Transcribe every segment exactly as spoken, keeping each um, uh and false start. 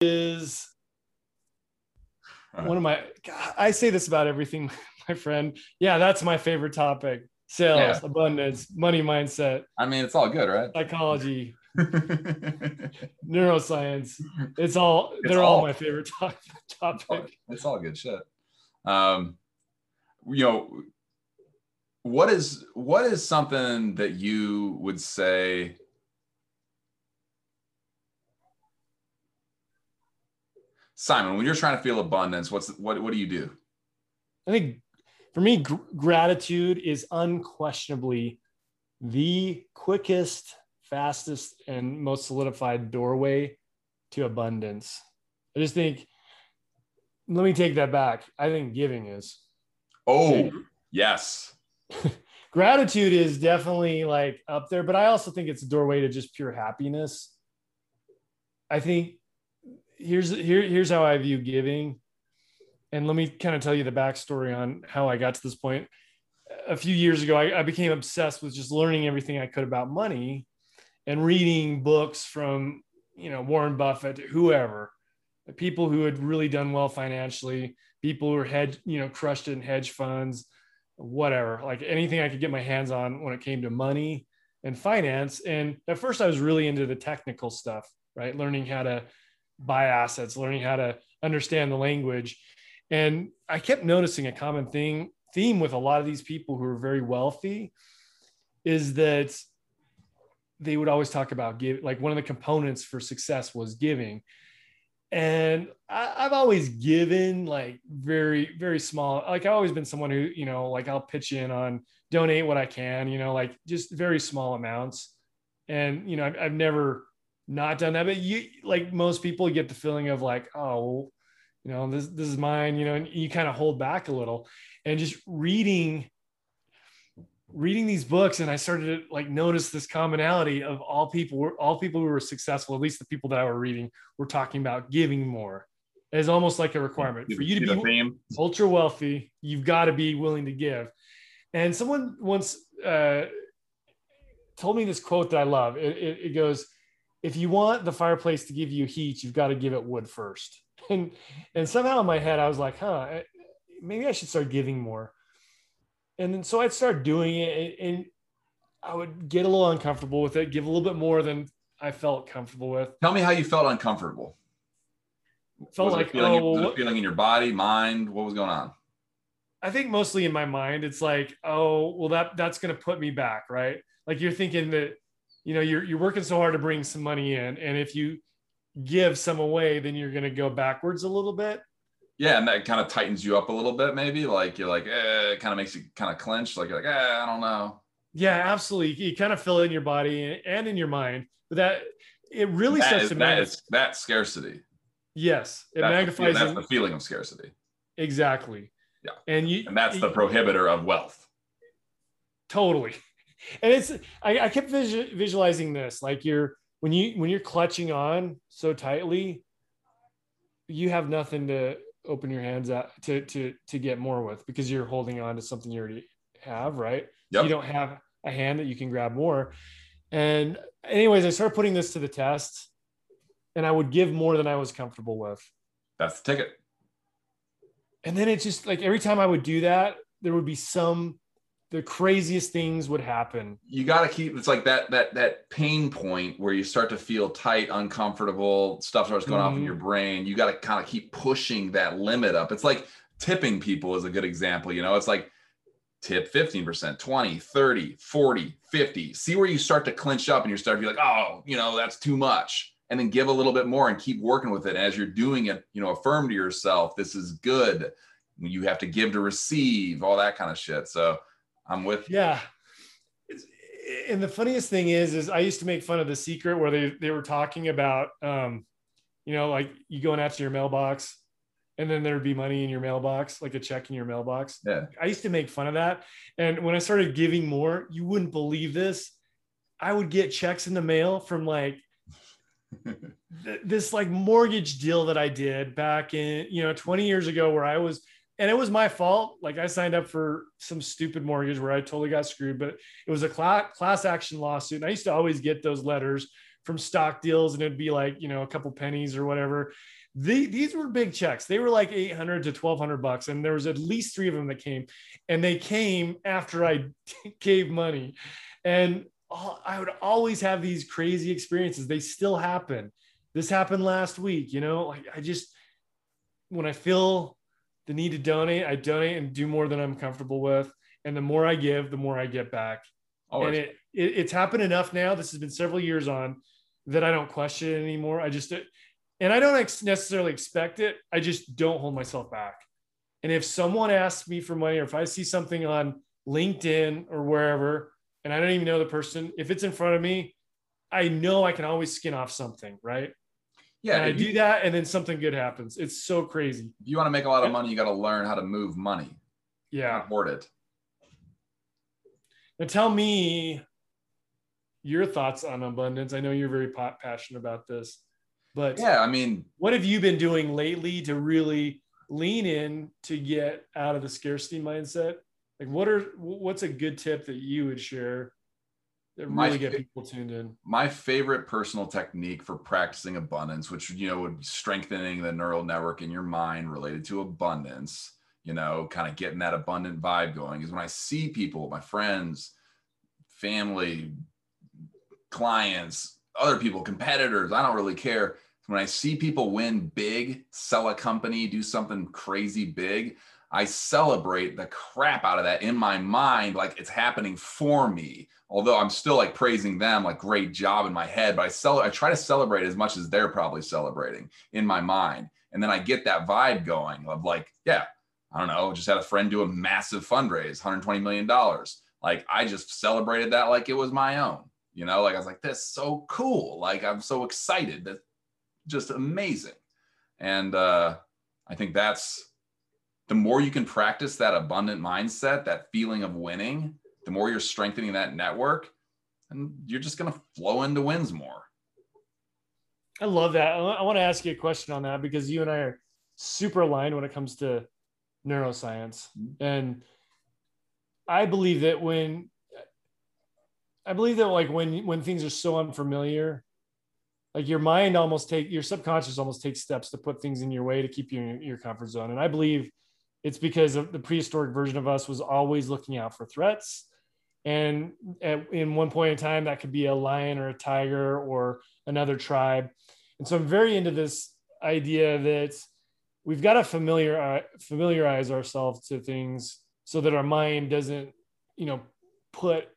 is one of my, God, I say this about everything, my friend. Yeah, that's my favorite topic. Sales, yeah. Abundance, money mindset. I mean, it's all good, right? Psychology, neuroscience. It's all, it's they're all, all my favorite to- topic. It's all, it's all good shit. Um, you know, what is, what is something that you would say, Simon, when you're trying to feel abundance, what's what what do you do? I think for me, gr- gratitude is unquestionably the quickest, fastest, and most solidified doorway to abundance. I just think, let me take that back. I think giving is. Oh, okay. Yes. Gratitude is definitely like up there, but I also think it's a doorway to just pure happiness. I think Here's here, here's how I view giving. And let me kind of tell you the backstory on how I got to this point. A few years ago, I, I became obsessed with just learning everything I could about money and reading books from, you know, Warren Buffett, whoever, people who had really done well financially, people who were hedge, you know, crushed in hedge funds, whatever, like anything I could get my hands on when it came to money and finance. And at first I was really into the technical stuff, right? Learning how to buy assets, learning how to understand the language. And I kept noticing a common thing theme with a lot of these people who are very wealthy is that they would always talk about give, like one of the components for success was giving. And I, I've always given like very, very small, like I've always been someone who, you know, like I'll pitch in on donate what I can, you know, like just very small amounts. And, you know, I've, I've never not done that, but you, like most people, get the feeling of like, oh, you know, this this is mine, you know, and you kind of hold back a little. And just reading, reading these books, and I started to like notice this commonality of all people, were all people who were successful, at least the people that I were reading, were talking about giving more. It's almost like a requirement for you to be ultra wealthy. You've got to be willing to give. And someone once uh, told me this quote that I love. It, it, it goes, if you want the fireplace to give you heat, you've got to give it wood first. And and somehow in my head, I was like, huh, maybe I should start giving more. And then, so I'd start doing it, and I would get a little uncomfortable with it, give a little bit more than I felt comfortable with. Tell me how you felt uncomfortable. Felt like, oh, was it a feeling in your body, mind? What was going on? I think mostly in my mind, it's like, oh, well, that that's going to put me back, right? Like you're thinking that, you know, you're you're working so hard to bring some money in, and if you give some away, then you're going to go backwards a little bit. Yeah, and that kind of tightens you up a little bit, maybe. Like you're like, eh, it kind of makes you kind of clench. Like you're like, eh, I don't know. Yeah, absolutely. You kind of feel it in your body and in your mind, but that it really that starts is, to magnify that scarcity. Yes, it that's magnifies. The, that's the feeling of scarcity. Exactly. Yeah, and you and that's you, the prohibitor of wealth. Totally. And it's, I, I kept visual, visualizing this, like you're, when you, when you're clutching on so tightly, you have nothing to open your hands out to, to, to get more with, because you're holding on to something you already have, right? Yep. You don't have a hand that you can grab more. And anyways, I started putting this to the test, and I would give more than I was comfortable with. That's the ticket. And then it's just like, every time I would do that, there would be some, the craziest things would happen. You got to keep, it's like that, that, that pain point where you start to feel tight, uncomfortable, stuff starts going mm-hmm. off in your brain. You got to kind of keep pushing that limit up. It's like tipping people is a good example. You know, it's like tip fifteen percent, twenty, thirty, forty, fifty, see where you start to clinch up and you start to be like, oh, you know, that's too much. And then give a little bit more and keep working with it. And as you're doing it, you know, affirm to yourself, this is good. You have to give to receive, all that kind of shit. So I'm with you. Yeah. And the funniest thing is, is I used to make fun of The Secret, where they, they were talking about, um, you know, like you going out to your mailbox and then there'd be money in your mailbox, like a check in your mailbox. Yeah. I used to make fun of that. And when I started giving more, you wouldn't believe this, I would get checks in the mail from like th- this like mortgage deal that I did back in, you know, twenty years ago, where I was, and it was my fault. Like I signed up for some stupid mortgage where I totally got screwed, but it was a class class action lawsuit. And I used to always get those letters from stock deals, and it'd be like, you know, a couple pennies or whatever. The, these were big checks. They were like eight hundred to twelve hundred bucks. And there was at least three of them that came, and they came after I gave money. And I would always have these crazy experiences. They still happen. This happened last week. You know, I, I just, when I feel the need to donate, I donate and do more than I'm comfortable with. And the more I give, the more I get back. Always. And it, it it's happened enough now. This has been several years on that. I don't question it anymore. I just, and I don't ex- necessarily expect it. I just don't hold myself back. And if someone asks me for money, or if I see something on LinkedIn or wherever, and I don't even know the person, if it's in front of me, I know I can always skin off something, right? Yeah. And I you, do that, and then something good happens. It's so crazy. If you want to make a lot of money, you got to learn how to move money. Yeah. Hoard it. Now tell me your thoughts on abundance. I know you're very passionate about this. But yeah, I mean, what have you been doing lately to really lean in to get out of the scarcity mindset? Like, what are what's a good tip that you would share that really get people tuned in? My favorite personal technique for practicing abundance, which, you know, would be strengthening the neural network in your mind related to abundance, you know, kind of getting that abundant vibe going, is when I see people, my friends, family, clients, other people, competitors, I don't really care. When I see people win big, sell a company, do something crazy big, I celebrate the crap out of that in my mind, like it's happening for me. Although I'm still like praising them, like great job in my head, but I sell, I try to celebrate as much as they're probably celebrating in my mind. And then I get that vibe going of like, yeah, I don't know, just had a friend do a massive fundraise, one hundred twenty million dollars. Like I just celebrated that like it was my own, you know, like I was like, that's so cool. Like I'm so excited, that just amazing. And uh, I think that's, the more you can practice that abundant mindset, that feeling of winning, the more you're strengthening that network, and you're just going to flow into wins more. I love that. I want to ask you a question on that, because you and I are super aligned when it comes to neuroscience. Mm-hmm. And I believe that when, I believe that like when, when things are so unfamiliar, like your mind almost take your subconscious almost takes steps to put things in your way to keep you in your comfort zone. And I believe it's because of the prehistoric version of us was always looking out for threats. And at, in one point in time, that could be a lion or a tiger or another tribe. And so I'm very into this idea that we've got to familiar, familiarize ourselves to things so that our mind doesn't, you know, put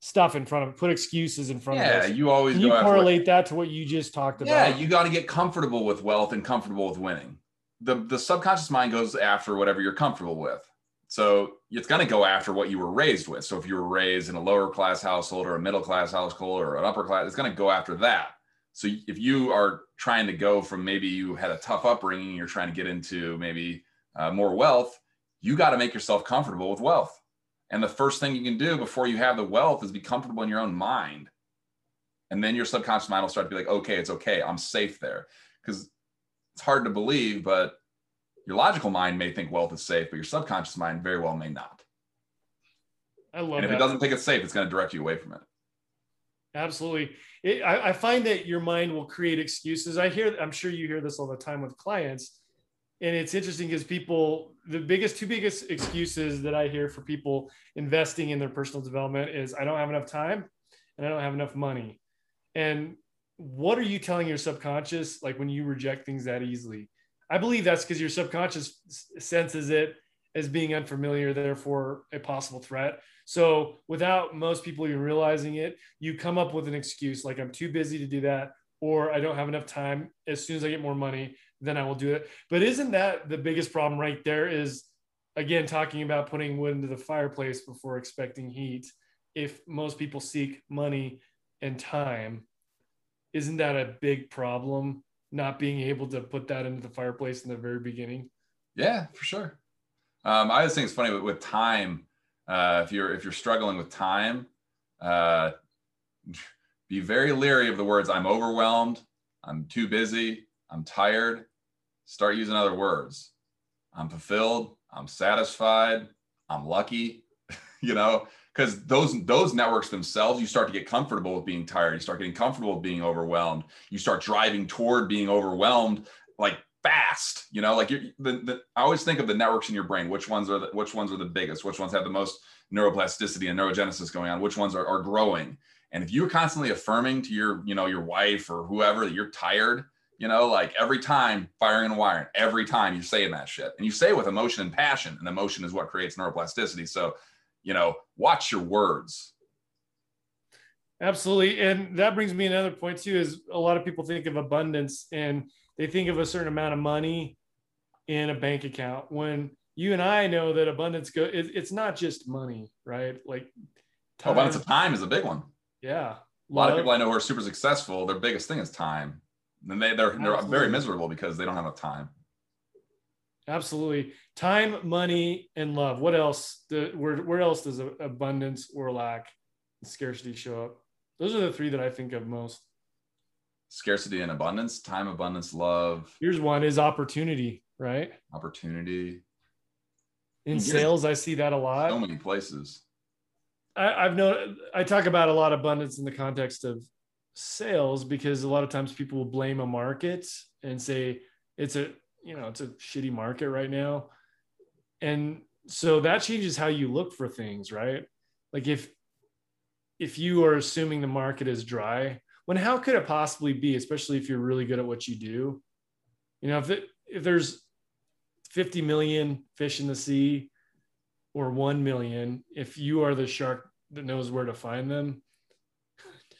stuff in front of, put excuses in front yeah, of us. Yeah, you always Can you go correlate that to what you just talked about. Yeah, you got to get comfortable with wealth and comfortable with winning. The, the subconscious mind goes after whatever you're comfortable with. So it's going to go after what you were raised with. So if you were raised in a lower class household or a middle class household or an upper class, it's going to go after that. So if you are trying to go from maybe you had a tough upbringing, and you're trying to get into maybe uh, more wealth, you got to make yourself comfortable with wealth. And the first thing you can do before you have the wealth is be comfortable in your own mind. And then your subconscious mind will start to be like, okay, it's okay. I'm safe there. Because it's hard to believe, but your logical mind may think wealth is safe, but your subconscious mind very well may not. I love it. And if that. It doesn't think it's safe, it's going to direct you away from it. Absolutely. It, I, I find that your mind will create excuses. I hear, I'm sure you hear this all the time with clients. And it's interesting because people, the biggest, two biggest excuses that I hear for people investing in their personal development is, I don't have enough time and I don't have enough money. And what are you telling your subconscious? Like when you reject things that easily, I believe that's because your subconscious senses it as being unfamiliar, therefore a possible threat. So without most people even realizing it, you come up with an excuse like, I'm too busy to do that, or I don't have enough time. As soon as I get more money, then I will do it. But isn't that the biggest problem right there? Is again, talking about putting wood into the fireplace before expecting heat. If most people seek money and time, isn't that a big problem? Not being able to put that into the fireplace in the very beginning. Yeah, for sure. Um, I just think it's funny with, with time. Uh, if you're if you're struggling with time, uh, be very leery of the words. I'm overwhelmed. I'm too busy. I'm tired. Start using other words. I'm fulfilled. I'm satisfied. I'm lucky. You know, because those those networks themselves, you start to get comfortable with being tired. You start getting comfortable with being overwhelmed. You start driving toward being overwhelmed, like fast. You know, like you're, the, the, I always think of the networks in your brain. Which ones are the, which ones are the biggest? Which ones have the most neuroplasticity and neurogenesis going on? Which ones are, are growing? And if you're constantly affirming to your, you know, your wife or whoever that you're tired, you know, like every time firing and wiring, every time you're saying that shit, and you say it with emotion and passion, and emotion is what creates neuroplasticity. So, you know, watch your words. Absolutely. And that brings me another point too, is a lot of people think of abundance and they think of a certain amount of money in a bank account, when you and I know that abundance go, it, it's not just money, right? Like time. Abundance of time is a big one. Yeah. A lot love. of people I know who are super successful, their biggest thing is time. And they, they're, they're very miserable because they don't have enough time. Absolutely. Time, money, and love. What else? The, where, where else does abundance or lack and scarcity show up? Those are the three that I think of most. Scarcity and abundance, time, abundance, love. Here's one is opportunity, right? Opportunity. In sales, I see that a lot. So many places. I, I've known, I talk about a lot of abundance in the context of sales, because a lot of times people will blame a market and say it's a, you know, it's a shitty market right now. And so that changes how you look for things, right? Like if, if you are assuming the market is dry, when, how could it possibly be, especially if you're really good at what you do? You know, if it, if there's fifty million fish in the sea, or one million, if you are the shark that knows where to find them,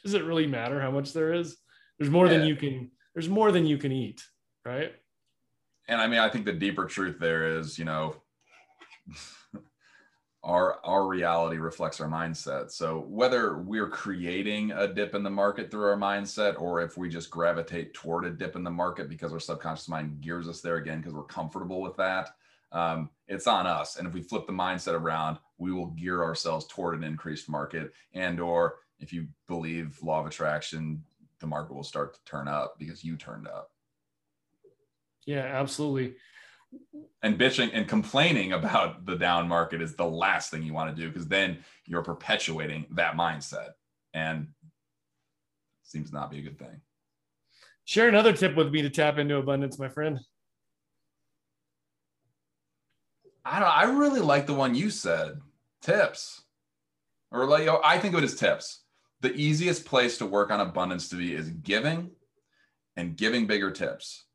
does it really matter how much there is? There's more yeah. than you can, there's more than you can eat, right? And I mean, I think the deeper truth there is, you know, our, our reality reflects our mindset. So whether we're creating a dip in the market through our mindset, or if we just gravitate toward a dip in the market because our subconscious mind gears us there again, because we're comfortable with that, Um, it's on us. And if we flip the mindset around, we will gear ourselves toward an increased market. And, or if you believe law of attraction, the market will start to turn up because you turned up. Yeah, absolutely. And bitching and complaining about the down market is the last thing you want to do, because then you're perpetuating that mindset, and it seems not be a good thing. Share another tip with me to tap into abundance, my friend. I don't. I really like the one you said, tips, or like I think of it as tips. The easiest place to work on abundance to be is giving, and giving bigger tips,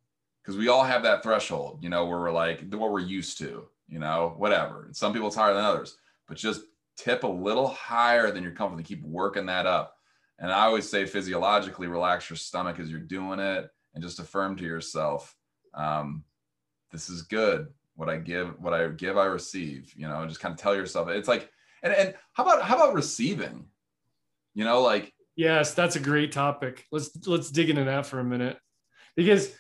because we all have that threshold, you know, where we're like what we're used to, you know, whatever. And some people it's higher than others, but just tip a little higher than you're comfortable. Keep working that up. And I always say physiologically, relax your stomach as you're doing it, and just affirm to yourself, um, this is good. What I give, what I give, I receive, you know, and just kind of tell yourself, it's like, and, and how about, how about receiving, you know, like, yes, that's a great topic. Let's, let's dig into that for a minute, because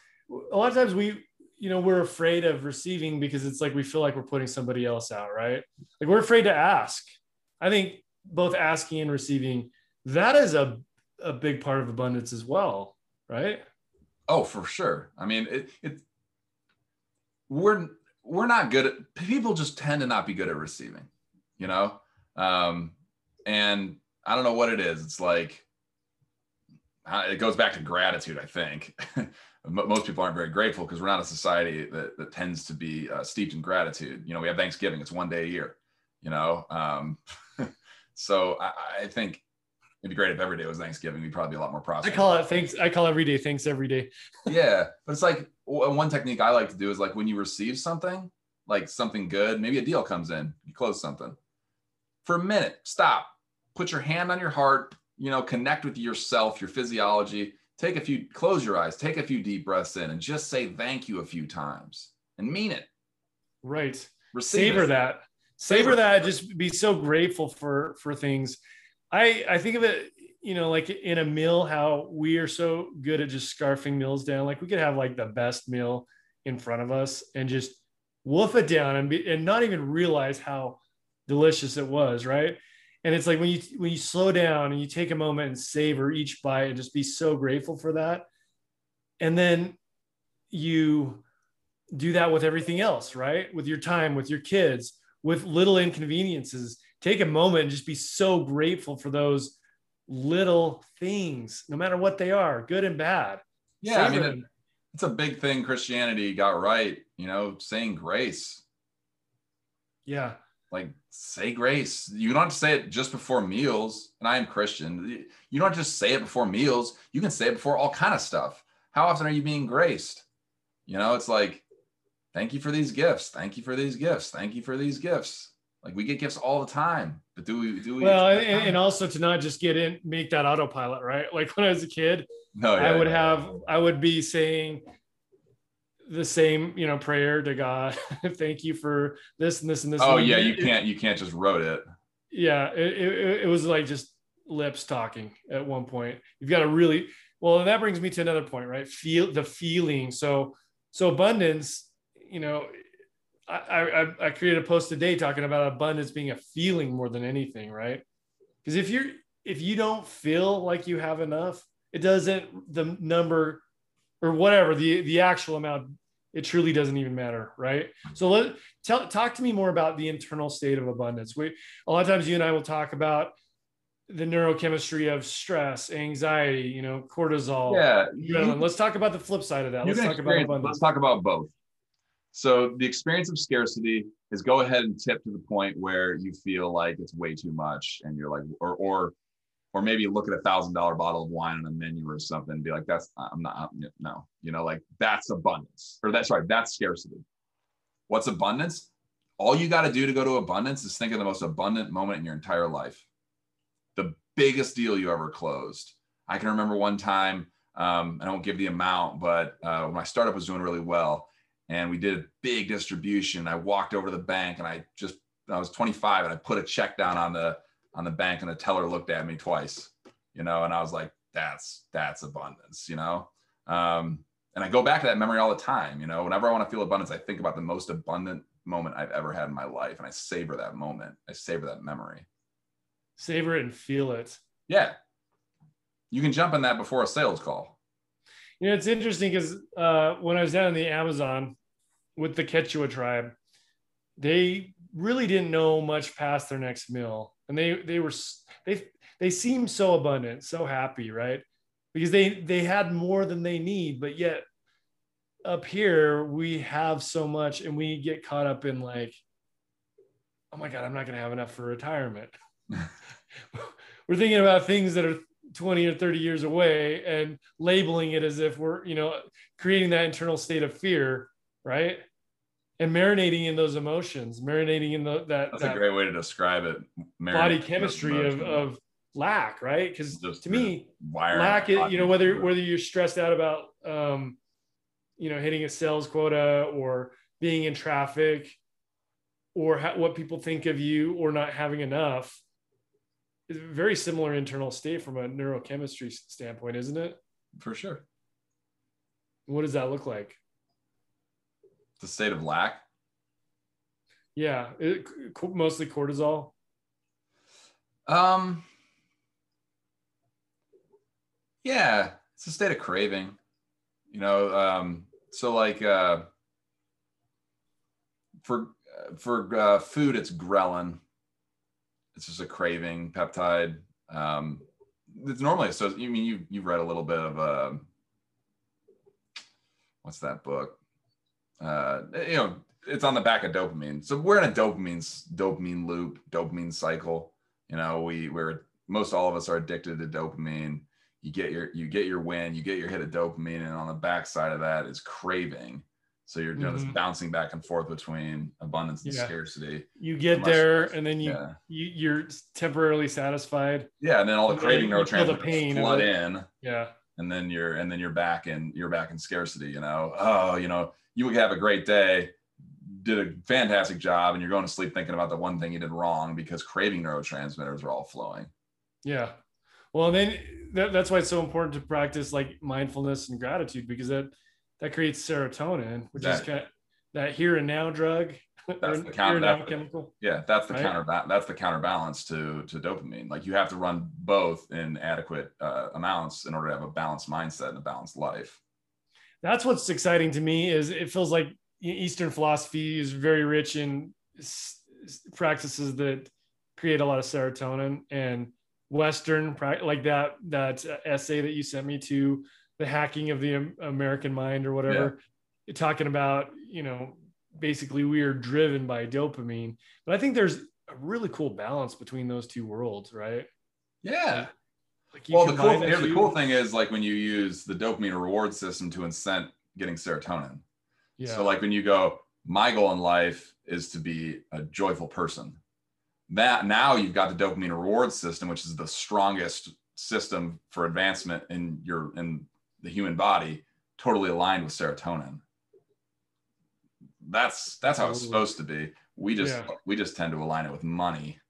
a lot of times we, you know, we're afraid of receiving because it's like, we feel like we're putting somebody else out, right? Like we're afraid to ask. I think both asking and receiving, that is a, a big part of abundance as well, right? Oh, for sure. I mean, it, it we're, we're not good at, people just tend to not be good at receiving, you know? Um, and I don't know what it is. It's like, it goes back to gratitude, I think. Most people aren't very grateful because we're not a society that, that tends to be uh, steeped in gratitude. You know, we have Thanksgiving, it's one day a year, you know? Um, so I, I think it'd be great if every day was Thanksgiving, we'd probably be a lot more prosperous. I call it thanks. I call every day thanks every day. Yeah. But it's like, one technique I like to do is like when you receive something, like something good, maybe a deal comes in, you close something. For a minute, stop, put your hand on your heart, you know, connect with yourself, your physiology, take a few, close your eyes, take a few deep breaths in and just say thank you a few times and mean it. Right. Receive Savor it. that. Savor, Savor that. Just be so grateful for, for things. I, I think of it, you know, like in a meal, how we are so good at just scarfing meals down. Like we could have like the best meal in front of us and just wolf it down and be, and not even realize how delicious it was. Right. And it's like when you, when you slow down and you take a moment and savor each bite and just be so grateful for that. And then you do that with everything else, right? With your time, with your kids, with little inconveniences. take a moment and just be so grateful for those little things, no matter what they are, good and bad. Yeah, I mean, it, it's a big thing Christianity got right, you know, saying grace. Yeah. Like, say grace. You don't have to say it just before meals. And I am Christian. You don't just say it before meals. You can say it before all kind of stuff. How often are you being graced? You know, it's like, thank you for these gifts. Thank you for these gifts. Thank you for these gifts. Like, we get gifts all the time, but do we, do we? Well, and, and also to not just get in, make that autopilot, right? Like when I was a kid, no, yeah, I would yeah. have, I would be saying the same, you know, prayer to God. Thank you for this and this and this. Oh yeah. You can't, you can't just wrote it. Yeah. It, it, it was like just lips talking at one point. You've got to really, well, that brings me to another point, right? Feel the feeling. So, so abundance, you know, I, I, I created a post today talking about abundance being a feeling more than anything, right? Because if you're if you don't feel like you have enough, it doesn't the number or whatever the the actual amount, it truly doesn't even matter, right? So let tell talk to me more about the internal state of abundance. We a lot of times you and I will talk about the neurochemistry of stress, anxiety, you know, cortisol. Yeah, you, let's talk about the flip side of that. Let's talk about abundance. Let's talk about both. So the experience of scarcity is go ahead and tip to the point where you feel like it's way too much and you're like, or, or, or maybe look at a thousand dollar bottle of wine on a menu or something and be like, that's, I'm not, no, you know, like that's abundance or that's right. That's scarcity. What's abundance? All you got to do to go to abundance is think of the most abundant moment in your entire life. The biggest deal you ever closed. I can remember one time, um, I won't give the amount, but uh, when my startup was doing really well, and we did a big distribution. I walked over to the bank and I just, I was twenty-five and I put a check down on the, on the bank and the teller looked at me twice, you know, and I was like, that's, that's abundance, you know? Um, and I go back to that memory all the time. You know, whenever I want to feel abundance, I think about the most abundant moment I've ever had in my life. And I savor that moment. I savor that memory. Savor it and feel it. Yeah. You can jump on that before a sales call. You know, it's interesting because uh, when I was down in the Amazon with the Quechua tribe, they really didn't know much past their next meal. And they they were they they seemed so abundant, so happy, right? Because they they had more than they need, but yet up here we have so much and we get caught up in like, oh my God, I'm not gonna have enough for retirement. We're thinking about things that are twenty or thirty years away and labeling it as if we're, you know, creating that internal state of fear, right? And marinating in those emotions, marinating in the, that. That's that a great way to describe it. Marinate body chemistry of, of lack, right? Because to me, lack it, you know, whether, whether you're stressed out about, um, you know, hitting a sales quota or being in traffic or how, what people think of you or not having enough, it's a very similar internal state from a neurochemistry standpoint, isn't it? For sure. What does that look like? The state of lack. Yeah, it, mostly cortisol. Um. Yeah, it's a state of craving. You know, um, so like uh, for for uh, food, it's ghrelin. It's just a craving peptide. Um, it's normally so. I mean, you you read a little bit of uh, what's that book? Uh, you know, it's on the back of dopamine. So we're in a dopamine dopamine loop, dopamine cycle. You know, we we're most all of us are addicted to dopamine. You get your you get your win, you get your hit of dopamine, and on the backside of that is craving. So you're you know, mm-hmm. just bouncing back and forth between abundance and yeah. scarcity. You get Unless, there, and then you, yeah. you you're temporarily satisfied. Yeah, and then all the craving neurotransmitters flood in. Yeah, and then you're and then you're back in you're back in scarcity. You know, oh, you know, you would have a great day, did a fantastic job, and you're going to sleep thinking about the one thing you did wrong because craving neurotransmitters are all flowing. Yeah, well, then that, that's why it's so important to practice like mindfulness and gratitude because that. That creates serotonin, which exactly. is kind of that here and now drug. That's the counter, that's the, chemical. Yeah, that's the right? counter. That's the counterbalance to to dopamine. Like you have to run both in adequate uh, amounts in order to have a balanced mindset and a balanced life. That's what's exciting to me is it feels like Eastern philosophy is very rich in s- practices that create a lot of serotonin. And Western, like that that essay that you sent me to, The Hacking of the American Mind or whatever, yeah. talking about, you know, basically we are driven by dopamine. But I think there's a really cool balance between those two worlds, right? Yeah. Like, like well, the cool, here, the cool thing is, like, when you use the dopamine reward system to incent getting serotonin. Yeah. So like when you go, my goal in life is to be a joyful person, that now you've got the dopamine reward system, which is the strongest system for advancement in your, in the human body, totally aligned with serotonin. That's, that's how it's supposed to be. We just, yeah. we just tend to align it with money,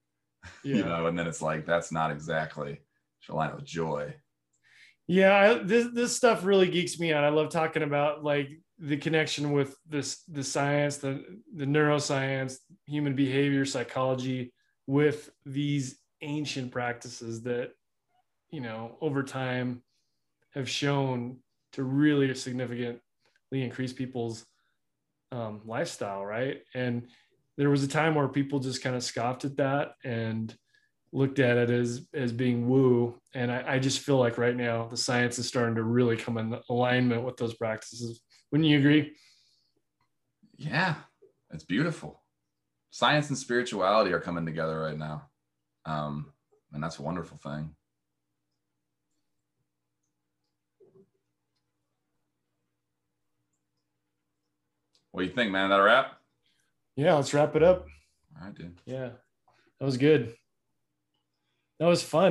yeah. you know, and then it's like, that's not exactly, you should align it with joy. Yeah. I, this, this stuff really geeks me out. I love talking about like the connection with this, the science, the, the neuroscience, human behavior, psychology, with these ancient practices that, you know, over time have shown to really significantly increase people's um, lifestyle, right? And there was a time where people just kind of scoffed at that and looked at it as as being woo. And I, I just feel like right now the science is starting to really come in alignment with those practices. Wouldn't you agree? Yeah, it's beautiful. Science and spirituality are coming together right now. Um, and that's a wonderful thing. What do you think, man? That a wrap? Yeah, let's wrap it up. All right, dude. Yeah, that was good. That was fun.